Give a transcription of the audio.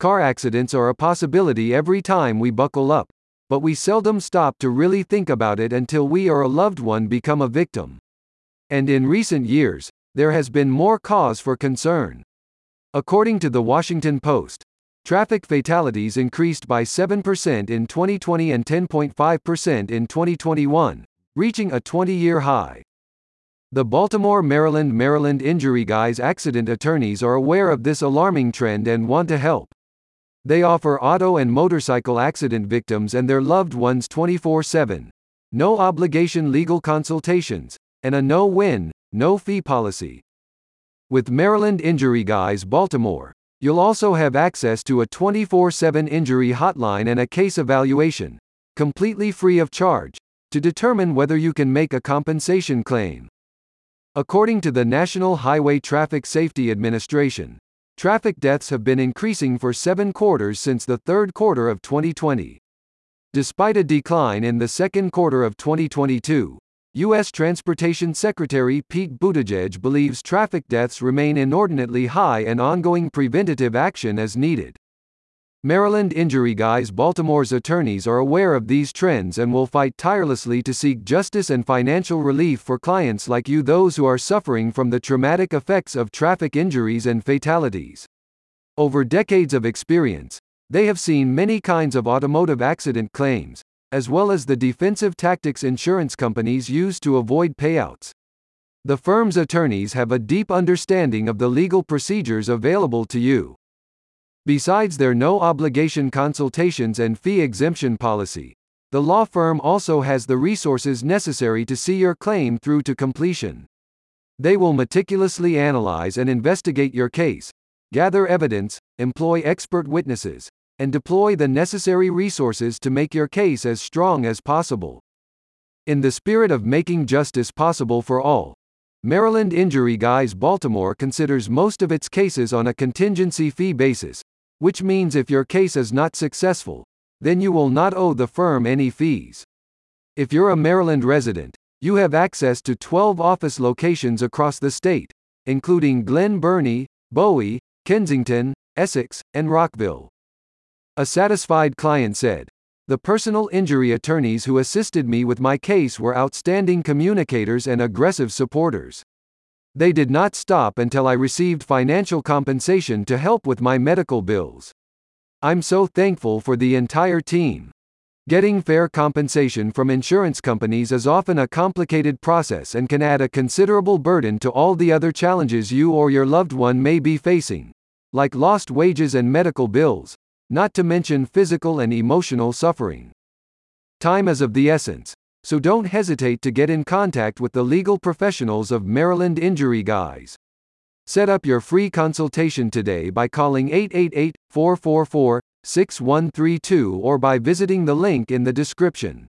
Car accidents are a possibility every time we buckle up, but we seldom stop to really think about it until we or a loved one become a victim. And in recent years, there has been more cause for concern. According to the Washington Post, traffic fatalities increased by 7% in 2020 and 10.5% in 2021, reaching a 20-year high. The Baltimore, Maryland Injury Guys accident attorneys are aware of this alarming trend and want to help. They offer auto and motorcycle accident victims and their loved ones 24/7, no-obligation legal consultations, and a no-win, no-fee policy. With Maryland Injury Guys Baltimore, you'll also have access to a 24/7 injury hotline and a case evaluation, completely free of charge, to determine whether you can make a compensation claim. According to the National Highway Traffic Safety Administration, traffic deaths have been increasing for 7 quarters since the third quarter of 2020. Despite a decline in the second quarter of 2022, U.S. Transportation Secretary Pete Buttigieg believes traffic deaths remain inordinately high and ongoing preventative action is needed. Maryland Injury Guys Baltimore's attorneys are aware of these trends and will fight tirelessly to seek justice and financial relief for clients like you, those who are suffering from the traumatic effects of traffic injuries and fatalities. Over decades of experience, they have seen many kinds of automotive accident claims, as well as the defensive tactics insurance companies use to avoid payouts. The firm's attorneys have a deep understanding of the legal procedures available to you. Besides their no-obligation consultations and fee exemption policy, the law firm also has the resources necessary to see your claim through to completion. They will meticulously analyze and investigate your case, gather evidence, employ expert witnesses, and deploy the necessary resources to make your case as strong as possible. In the spirit of making justice possible for all, Maryland Injury Guys Baltimore considers most of its cases on a contingency fee basis, which means if your case is not successful, then you will not owe the firm any fees. If you're a Maryland resident, you have access to 12 office locations across the state, including Glen Burnie, Bowie, Kensington, Essex, and Rockville. A satisfied client said, "The personal injury attorneys who assisted me with my case were outstanding communicators and aggressive supporters. They did not stop until I received financial compensation to help with my medical bills. I'm so thankful for the entire team." Getting fair compensation from insurance companies is often a complicated process and can add a considerable burden to all the other challenges you or your loved one may be facing, like lost wages and medical bills, not to mention physical and emotional suffering. Time is of the essence, so don't hesitate to get in contact with the legal professionals of Maryland Injury Guys. Set up your free consultation today by calling 888-444-6132 or by visiting the link in the description.